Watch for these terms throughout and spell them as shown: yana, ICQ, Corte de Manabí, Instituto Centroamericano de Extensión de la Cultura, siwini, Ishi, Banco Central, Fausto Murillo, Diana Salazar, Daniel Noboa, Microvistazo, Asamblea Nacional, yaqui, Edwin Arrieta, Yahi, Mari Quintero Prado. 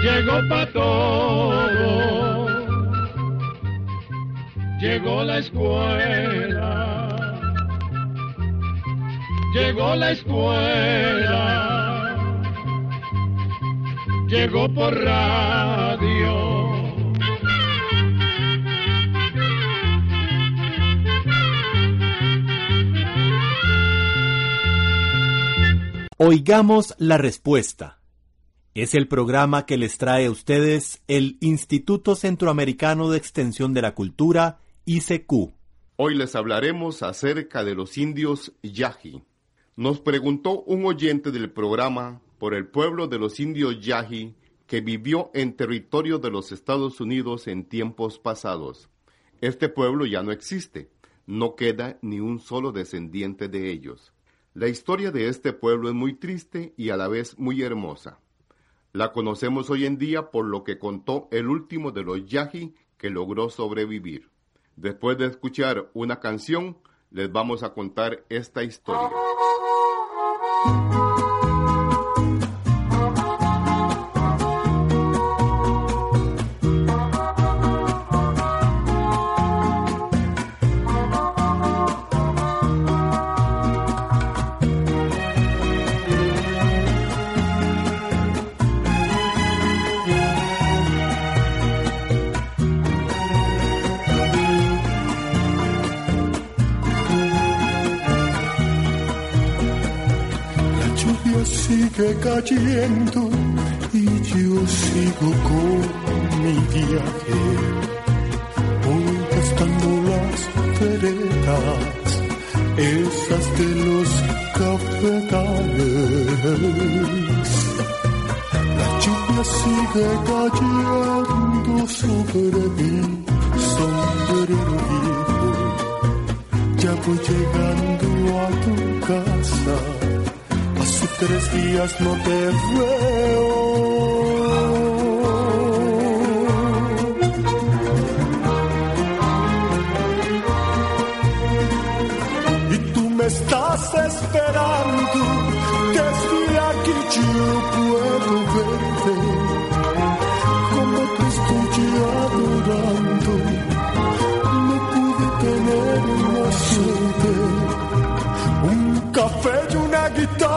Llegó pa' todo, llegó la escuela, llegó la escuela, llegó por radio. Oigamos la respuesta. Es el programa que les trae a ustedes el Instituto Centroamericano de Extensión de la Cultura, ICQ. Hoy les hablaremos acerca de los indios Yahi. Nos preguntó un oyente del programa por el pueblo de los indios Yahi que vivió en territorio de los Estados Unidos en tiempos pasados. Este pueblo ya no existe, no queda ni un solo descendiente de ellos. La historia de este pueblo es muy triste y a la vez muy hermosa. La conocemos hoy en día por lo que contó el último de los Yahi que logró sobrevivir. Después de escuchar una canción, les vamos a contar esta historia. Sigue cayendo y yo sigo con mi viaje, voy buscando las veredas, esas de los cafetales. La lluvia sigue cayendo sobre mi sombrero viejo, ya voy llegando a tu casa. 3 días no te veo. Y tú me estás esperando, desde aquí yo puedo verte, como te estoy adorando, no pude tener una suerte, un café y una guitarra.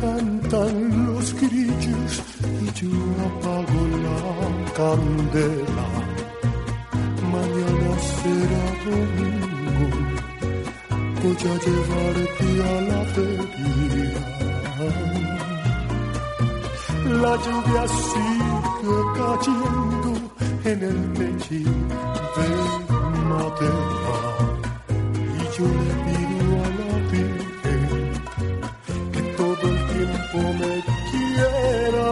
cantan los grillos y yo apago la candela. Mañana será domingo, voy a llevarte a la feria. La lluvia sigue cayendo en el techo de madera y yo le pido a la vida me quiera.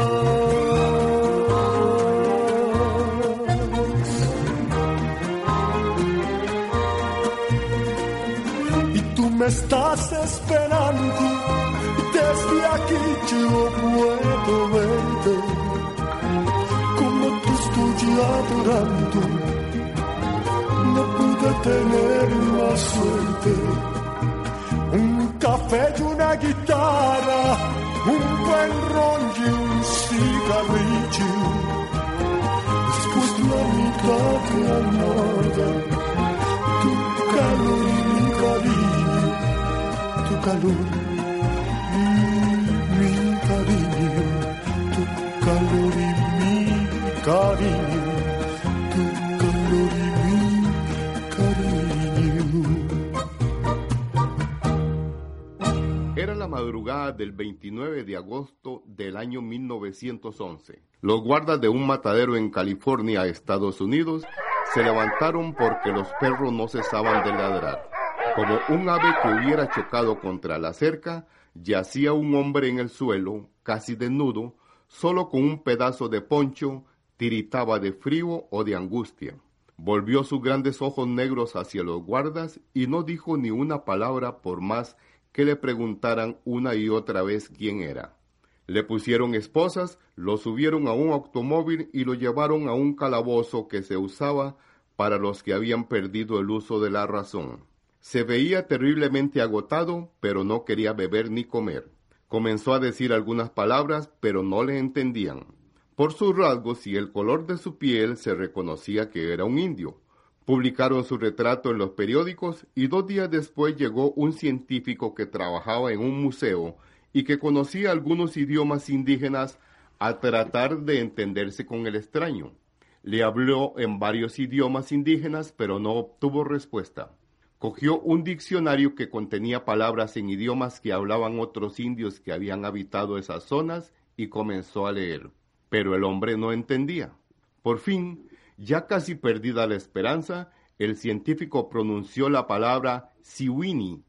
Y tú me estás esperando, desde aquí yo yo puedo verte, como te estoy adorando, no pude tener más suerte. Un café y una guitarra, un buen ron y un cigarrillo, después la mitad de amada, tu calor y mi cariño, tu calor. Calor y mi cariño, tu calor y mi cariño. Era la madrugada del 29 de agosto del año 1911. Los guardas de un matadero en California, Estados Unidos, se levantaron porque los perros no cesaban de ladrar. Como un ave que hubiera chocado contra la cerca, yacía un hombre en el suelo, casi desnudo, solo con un pedazo de poncho, tiritaba de frío o de angustia. Volvió sus grandes ojos negros hacia los guardas y no dijo ni una palabra por más que le preguntaran una y otra vez quién era. Le pusieron esposas, lo subieron a un automóvil y lo llevaron a un calabozo que se usaba para los que habían perdido el uso de la razón. Se veía terriblemente agotado, pero no quería beber ni comer. Comenzó a decir algunas palabras, pero no le entendían. Por sus rasgos y el color de su piel se reconocía que era un indio. Publicaron su retrato en los periódicos y 2 días después llegó un científico que trabajaba en un museo y que conocía algunos idiomas indígenas a tratar de entenderse con el extraño. Le habló en varios idiomas indígenas, pero no obtuvo respuesta. Cogió un diccionario que contenía palabras en idiomas que hablaban otros indios que habían habitado esas zonas y comenzó a leer. Pero el hombre no entendía. Por fin, ya casi perdida la esperanza, el científico pronunció la palabra siwini,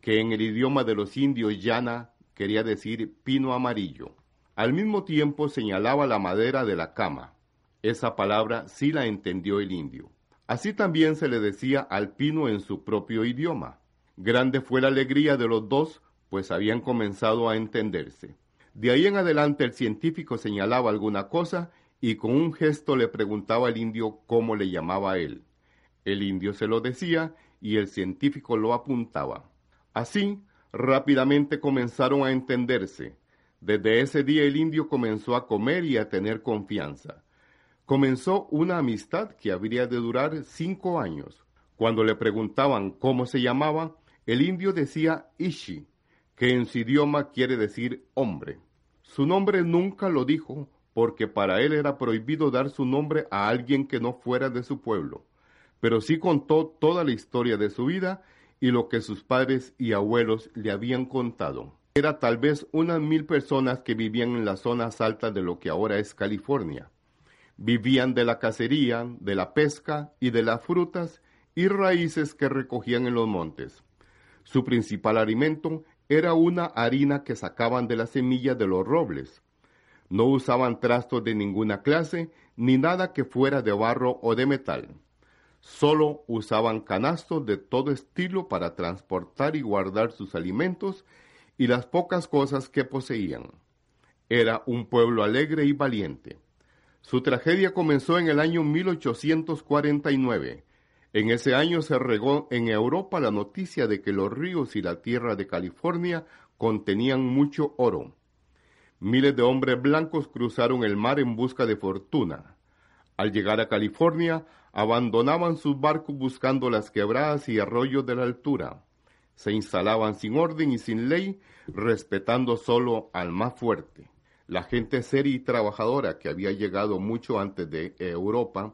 que en el idioma de los indios yana quería decir pino amarillo. Al mismo tiempo señalaba la madera de la cama. Esa palabra sí la entendió el indio. Así también se le decía al pino en su propio idioma. Grande fue la alegría de los dos, pues habían comenzado a entenderse. De ahí en adelante el científico señalaba alguna cosa y con un gesto le preguntaba al indio cómo le llamaba a él. El indio se lo decía y el científico lo apuntaba. Así, rápidamente comenzaron a entenderse. Desde ese día el indio comenzó a comer y a tener confianza. Comenzó una amistad que habría de durar 5 años. Cuando le preguntaban cómo se llamaba, el indio decía Ishi, que en su idioma quiere decir hombre. Su nombre nunca lo dijo, porque para él era prohibido dar su nombre a alguien que no fuera de su pueblo. Pero sí contó toda la historia de su vida y lo que sus padres y abuelos le habían contado. Era tal vez unas 1,000 personas que vivían en las zonas altas de lo que ahora es California. Vivían de la cacería, de la pesca y de las frutas y raíces que recogían en los montes. Su principal alimento era una harina que sacaban de las semillas de los robles. No usaban trastos de ninguna clase ni nada que fuera de barro o de metal. Solo usaban canastos de todo estilo para transportar y guardar sus alimentos y las pocas cosas que poseían. Era un pueblo alegre y valiente. Su tragedia comenzó en el año 1849. En ese año se regó en Europa la noticia de que los ríos y la tierra de California contenían mucho oro. Miles de hombres blancos cruzaron el mar en busca de fortuna. Al llegar a California, abandonaban sus barcos buscando las quebradas y arroyos de la altura. Se instalaban sin orden y sin ley, respetando solo al más fuerte. La gente seria y trabajadora que había llegado mucho antes de Europa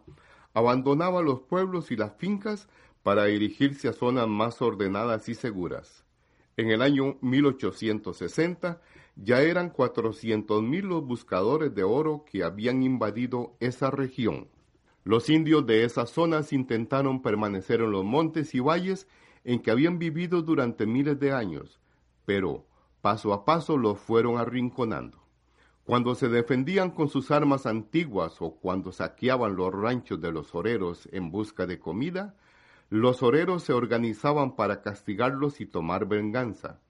abandonaba los pueblos y las fincas para dirigirse a zonas más ordenadas y seguras. En el año 1860 ya eran 400,000 los buscadores de oro que habían invadido esa región. Los indios de esas zonas intentaron permanecer en los montes y valles en que habían vivido durante miles de años, pero paso a paso los fueron arrinconando. Cuando se defendían con sus armas antiguas o cuando saqueaban los ranchos de los oreros en busca de comida, los oreros se organizaban para castigarlos y tomar venganza.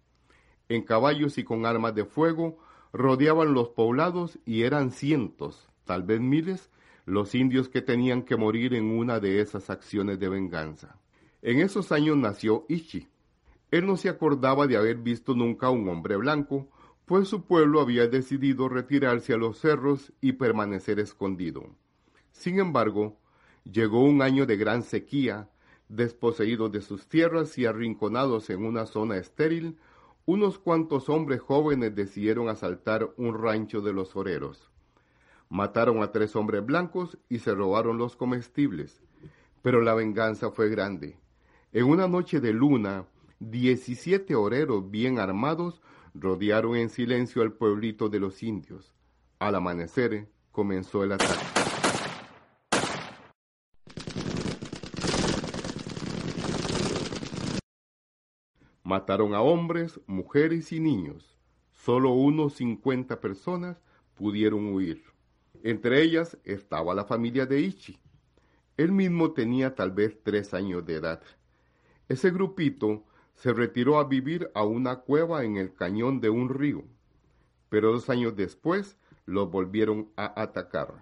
En caballos y con armas de fuego, rodeaban los poblados y eran cientos, tal vez miles, los indios que tenían que morir en una de esas acciones de venganza. En esos años nació Ishi. Él no se acordaba de haber visto nunca a un hombre blanco, pues su pueblo había decidido retirarse a los cerros y permanecer escondido. Sin embargo, llegó un año de gran sequía. Desposeídos de sus tierras y arrinconados en una zona estéril, unos cuantos hombres jóvenes decidieron asaltar un rancho de los oreros. Mataron a 3 hombres blancos y se robaron los comestibles, pero la venganza fue grande. En una noche de luna, 17 oreros bien armados rodearon en silencio al pueblito de los indios. Al amanecer comenzó el ataque. Mataron a hombres, mujeres y niños. Solo unos 50 personas pudieron huir. Entre ellas estaba la familia de Ishi. Él mismo tenía tal vez 3 años de edad. Ese grupito se retiró a vivir a una cueva en el cañón de un río, pero 2 años después los volvieron a atacar.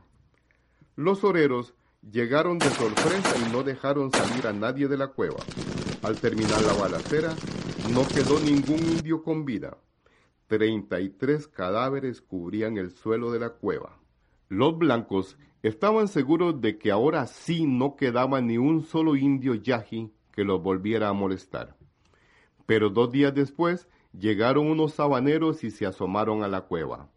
Los oreros llegaron de sorpresa y no dejaron salir a nadie de la cueva. Al terminar la balacera, no quedó ningún indio con vida. 33 cadáveres cubrían el suelo de la cueva. Los blancos estaban seguros de que ahora sí no quedaba ni un solo indio yahi que los volviera a molestar. Pero 2 días después llegaron unos sabaneros y se asomaron a la cueva.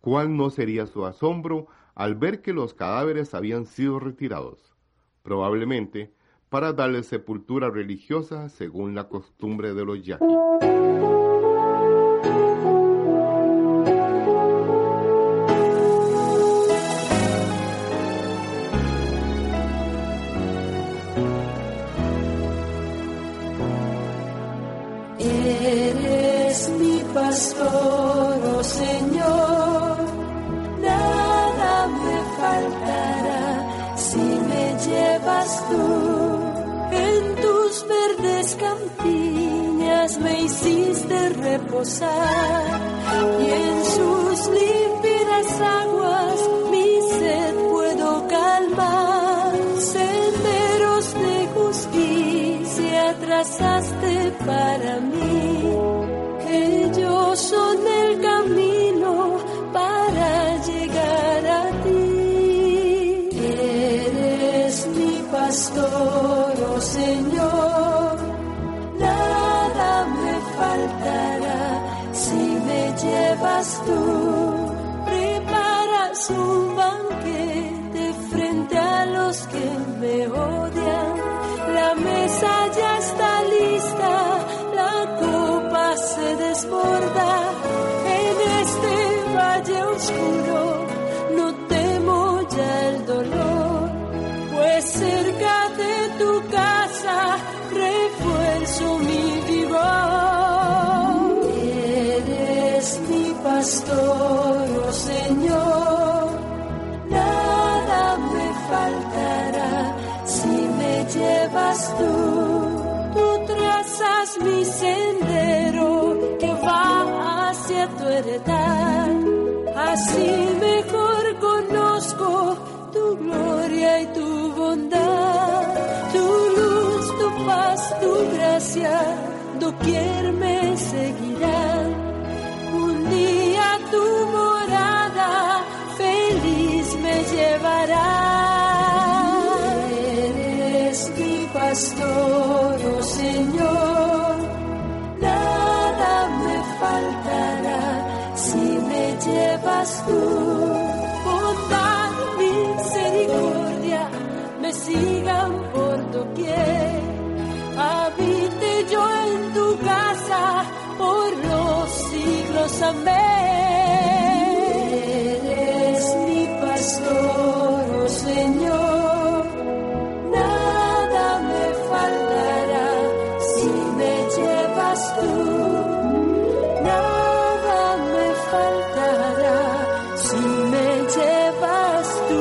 ¿Cuál no sería su asombro al ver que los cadáveres habían sido retirados? Probablemente para darle sepultura religiosa según la costumbre de los yaquis. Eres mi pastor, oh Señor, nada me faltará si me llevas tú. Campiñas me hiciste reposar y en sus límpidas aguas mi sed puedo calmar. Senderos de justicia trazaste para mí, ellos son el camino para llegar a ti. Eres mi pastor, oh Señor, llevas tú, preparas un banquete frente a los que me odian. La mesa ya está lista, la copa se desborda. En este valle oscuro no temo ya el dolor, pues cerca de tu casa refuerzo mi vigor. Mi pastor, oh Señor, nada me faltará si me llevas tú. Tú trazas mi sendero que va hacia tu heredad. Así mejor conozco tu gloria y tu bondad. Tu luz, tu paz, tu gracia, doquier me seguirá. Tu morada feliz me llevará. Eres mi pastor, oh Señor, nada me faltará si me llevas tú. Bondad, misericordia me sigan por doquier. Habite yo en tu casa por los siglos, amén. Pastor, oh Señor, nada me faltará si me llevas tú, nada me faltará si me llevas tú.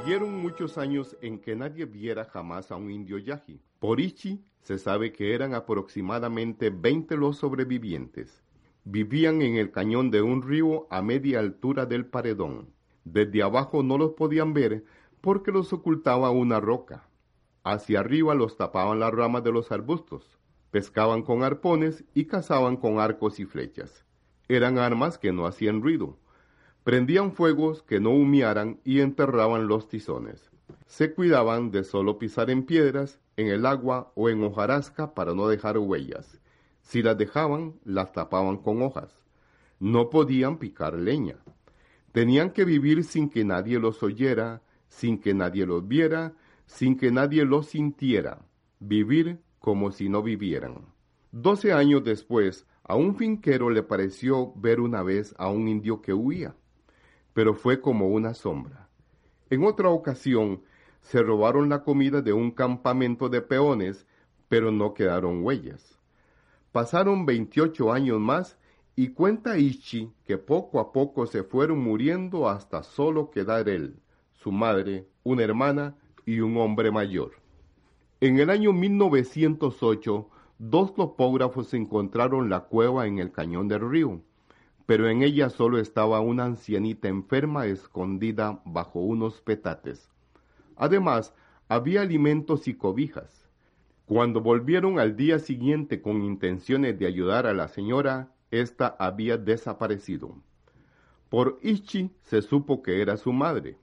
Siguieron muchos años en que nadie viera jamás a un indio yahi. Por Ishi se sabe que eran aproximadamente 20 los sobrevivientes. Vivían en el cañón de un río a media altura del paredón. Desde abajo no los podían ver porque los ocultaba una roca. Hacia arriba los tapaban las ramas de los arbustos. Pescaban con arpones y cazaban con arcos y flechas. Eran armas que no hacían ruido. Prendían fuegos que no humearan y enterraban los tizones. Se cuidaban de solo pisar en piedras, en el agua o en hojarasca para no dejar huellas. Si las dejaban, las tapaban con hojas. No podían picar leña. Tenían que vivir sin que nadie los oyera, sin que nadie los viera, sin que nadie los sintiera. Vivir como si no vivieran. 12 años después, a un finquero le pareció ver una vez a un indio que huía, pero fue como una sombra. En otra ocasión, se robaron la comida de un campamento de peones, pero no quedaron huellas. Pasaron 28 años más y cuenta Ishi que poco a poco se fueron muriendo hasta solo quedar él, su madre, una hermana y un hombre mayor. En el año 1908, 2 topógrafos encontraron la cueva en el cañón del río, pero en ella solo estaba una ancianita enferma escondida bajo unos petates. Además, había alimentos y cobijas. Cuando volvieron al día siguiente con intenciones de ayudar a la señora, ésta había desaparecido. Por Ishi se supo que era su madre.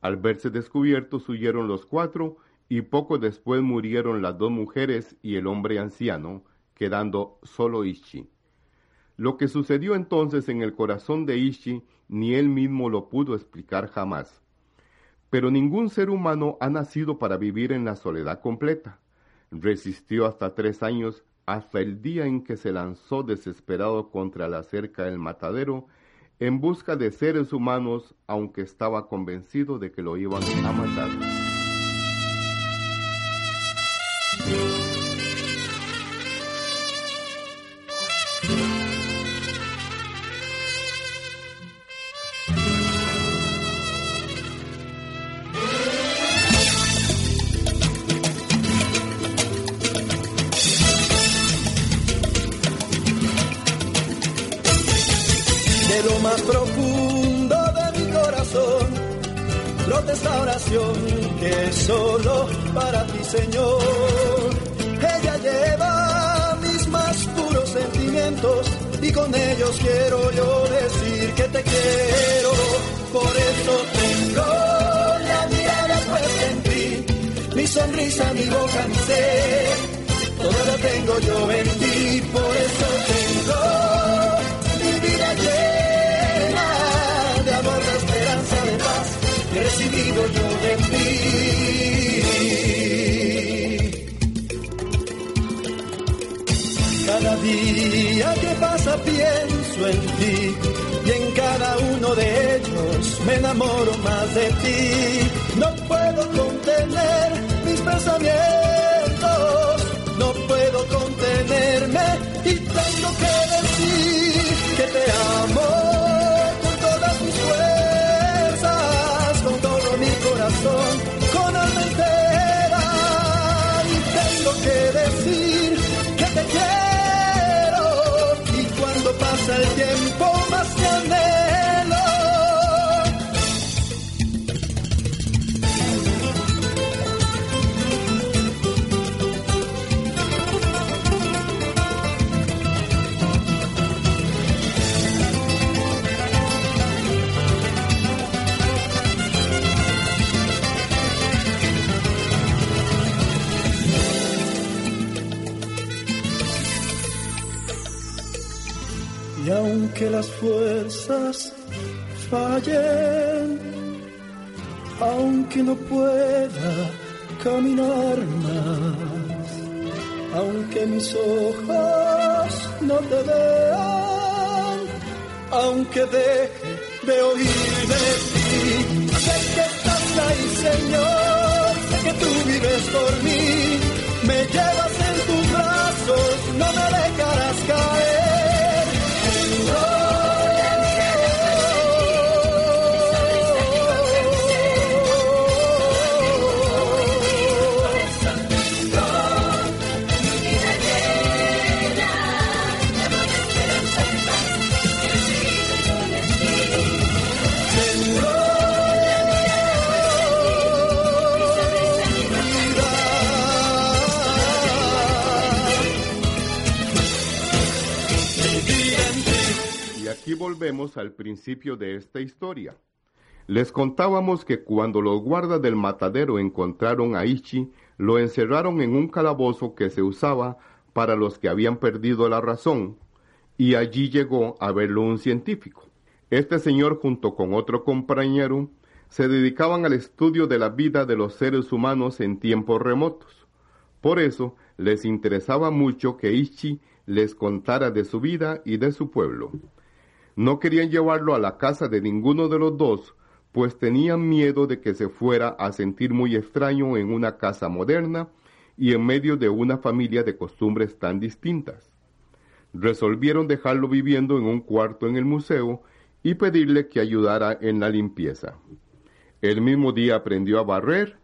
Al verse descubiertos huyeron los 4 y poco después murieron las 2 mujeres y el hombre anciano, quedando solo Ishi. Lo que sucedió entonces en el corazón de Ishi, ni él mismo lo pudo explicar jamás. Pero ningún ser humano ha nacido para vivir en la soledad completa. Resistió hasta 3 años, hasta el día en que se lanzó desesperado contra la cerca del matadero, en busca de seres humanos, aunque estaba convencido de que lo iban a matar. De lo más profundo de mi corazón, brota esta oración que es solo para ti, Señor. Ella lleva mis más puros sentimientos y con ellos quiero yo decir que te quiero. Por eso tengo la mirada puesta en ti, mi sonrisa, mi boca, mi ser, todo lo tengo yo en ti. Por eso tengo mi vida llena de amor, de esperanza, de paz, que he recibido yo de ti. Cada día que pasa pienso en ti, y en cada uno de ellos me enamoro más de ti. No puedo contener mis pensamientos, no puedo contenerme y tengo que decir que te amo. Con alma entera y tengo que decir que te quiero, y cuando pasa el tiempo más te que las fuerzas fallen, aunque no pueda caminar más, aunque mis ojos no te vean, aunque deje de oír de ti, sé que estás ahí, Señor, sé que tú vives por mí, me llevas en tus brazos, no me dejarás caer. aquí volvemos al principio de esta historia. Les contábamos que cuando los guardas del matadero encontraron a Ishi, lo encerraron en un calabozo que se usaba para los que habían perdido la razón, y allí llegó a verlo un científico. Este señor, junto con otro compañero, se dedicaban al estudio de la vida de los seres humanos en tiempos remotos. Por eso, les interesaba mucho que Ishi les contara de su vida y de su pueblo. No querían llevarlo a la casa de ninguno de los dos, pues tenían miedo de que se fuera a sentir muy extraño en una casa moderna y en medio de una familia de costumbres tan distintas. Resolvieron dejarlo viviendo en un cuarto en el museo y pedirle que ayudara en la limpieza. El mismo día aprendió a barrer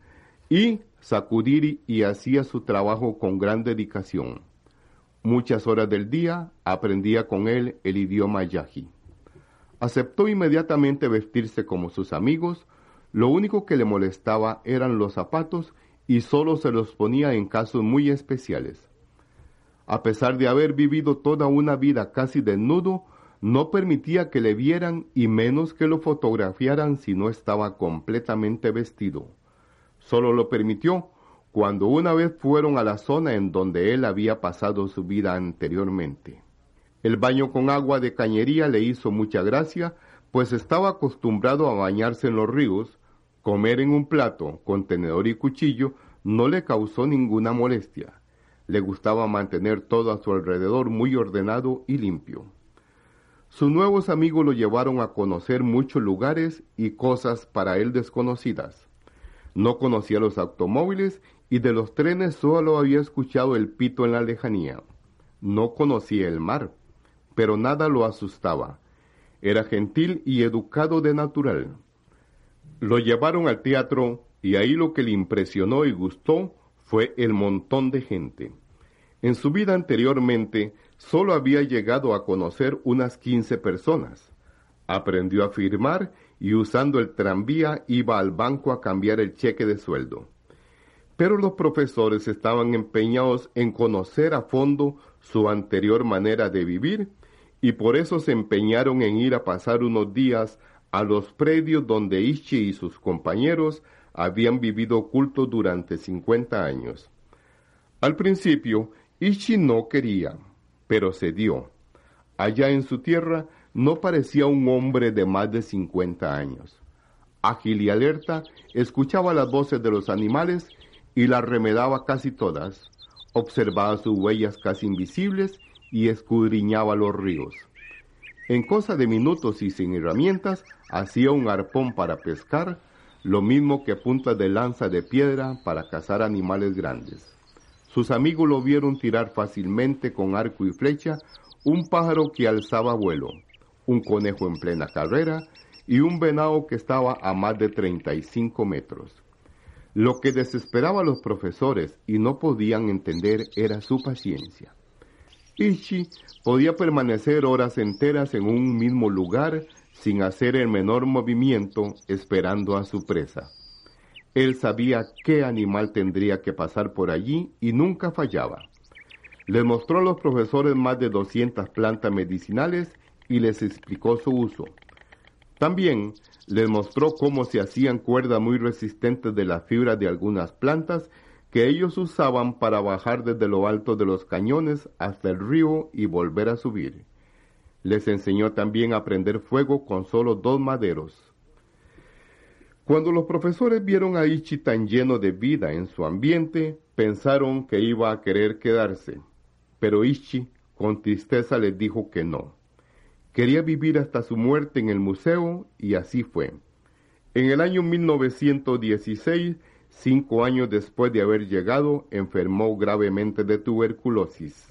y sacudir y hacía su trabajo con gran dedicación. Muchas horas del día aprendía con él el idioma Yahi. Aceptó inmediatamente vestirse como sus amigos. Lo único que le molestaba eran los zapatos y solo se los ponía en casos muy especiales. A pesar de haber vivido toda una vida casi desnudo, no permitía que le vieran y menos que lo fotografiaran si no estaba completamente vestido. Solo lo permitió cuando una vez fueron a la zona en donde él había pasado su vida anteriormente. El baño con agua de cañería le hizo mucha gracia, pues estaba acostumbrado a bañarse en los ríos. Comer en un plato con tenedor y cuchillo no le causó ninguna molestia. Le gustaba mantener todo a su alrededor muy ordenado y limpio. Sus nuevos amigos lo llevaron a conocer muchos lugares y cosas para él desconocidas. No conocía los automóviles y de los trenes solo había escuchado el pito en la lejanía. No conocía el mar, pero nada lo asustaba. Era gentil y educado de natural. Lo llevaron al teatro y ahí lo que le impresionó y gustó fue el montón de gente. En su vida anteriormente solo había llegado a conocer unas 15 personas. Aprendió a firmar y usando el tranvía iba al banco a cambiar el cheque de sueldo. Pero los profesores estaban empeñados en conocer a fondo su anterior manera de vivir y por eso se empeñaron en ir a pasar unos días a los predios donde Ishi y sus compañeros habían vivido ocultos durante 50 años. Al principio, Ishi no quería, pero cedió. Allá en su tierra no parecía un hombre de más de 50 años. Ágil y alerta, escuchaba las voces de los animales y las remedaba casi todas. Observaba sus huellas casi invisibles y escudriñaba los ríos. En cosa de minutos y sin herramientas, hacía un arpón para pescar, lo mismo que puntas de lanza de piedra para cazar animales grandes. Sus amigos lo vieron tirar fácilmente con arco y flecha un pájaro que alzaba vuelo, un conejo en plena carrera y un venado que estaba a más de 35 metros. Lo que desesperaba a los profesores y no podían entender era su paciencia. Ishi podía permanecer horas enteras en un mismo lugar sin hacer el menor movimiento esperando a su presa. Él sabía qué animal tendría que pasar por allí y nunca fallaba. Les mostró a los profesores más de 200 plantas medicinales y les explicó su uso. También les mostró cómo se hacían cuerdas muy resistentes de las fibras de algunas plantas que ellos usaban para bajar desde lo alto de los cañones hasta el río y volver a subir. Les enseñó también a prender fuego con solo 2 maderos. Cuando los profesores vieron a Ishi tan lleno de vida en su ambiente, pensaron que iba a querer quedarse, pero Ishi con tristeza les dijo que no. Quería vivir hasta su muerte en el museo y así fue. En el año 1916, 5 años después de haber llegado, enfermó gravemente de tuberculosis.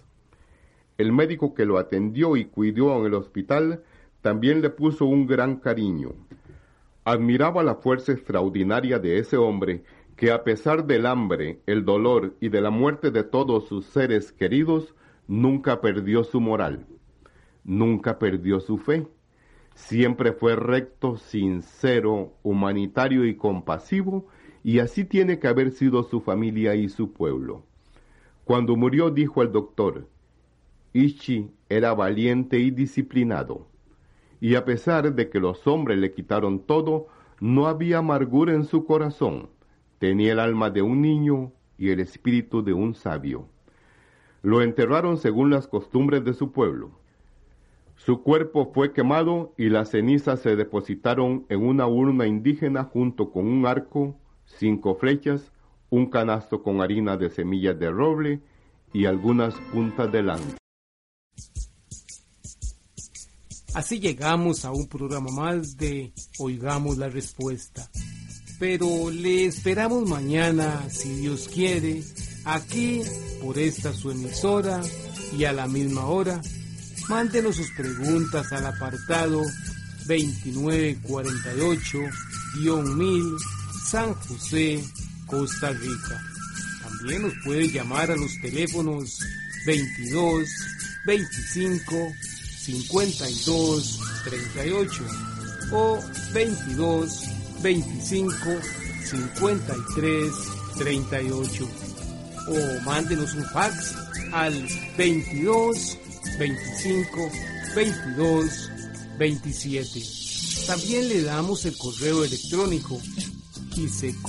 El médico que lo atendió y cuidó en el hospital también le puso un gran cariño. Admiraba la fuerza extraordinaria de ese hombre que, a pesar del hambre, el dolor y de la muerte de todos sus seres queridos, nunca perdió su moral, nunca perdió su fe. Siempre fue recto, sincero, humanitario y compasivo, y así tiene que haber sido su familia y su pueblo. Cuando murió dijo el doctor: Ishi era valiente y disciplinado. y a pesar de que los hombres le quitaron todo, no había amargura en su corazón. Tenía el alma de un niño y el espíritu de un sabio. Lo enterraron según las costumbres de su pueblo. Su cuerpo fue quemado y las cenizas se depositaron en una urna indígena junto con un arco, 5 flechas, un canasto con harina de semillas de roble y algunas puntas de lanza. Así llegamos a un programa más de Oigamos la Respuesta. Pero le esperamos mañana, si Dios quiere, aquí por esta su emisora y a la misma hora. Mándenos sus preguntas al apartado 2948-1000 San José, Costa Rica. También nos puede llamar a los teléfonos 22 25 52 38 o 22 25 53 38 o mándenos un fax al 22 25 22 27. También le damos el correo electrónico icq@icq.org.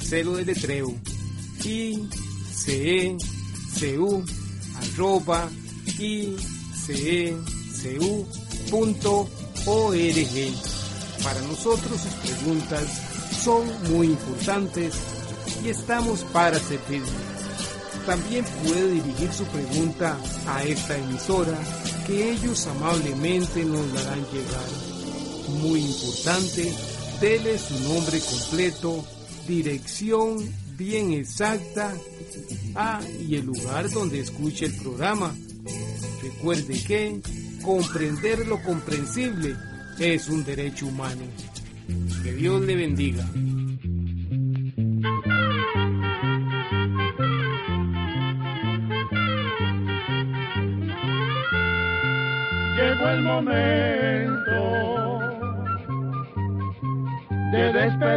Se lo deletreo: icecu@icecu.org. Para nosotros sus preguntas son muy importantes y estamos para servirle. También puede dirigir su pregunta a esta emisora, que ellos amablemente nos la harán llegar. Muy importante, dele su nombre completo, dirección bien exacta y el lugar donde escuche el programa. Recuerde que comprender lo comprensible es un derecho humano. Que Dios le bendiga. Llegó el momento de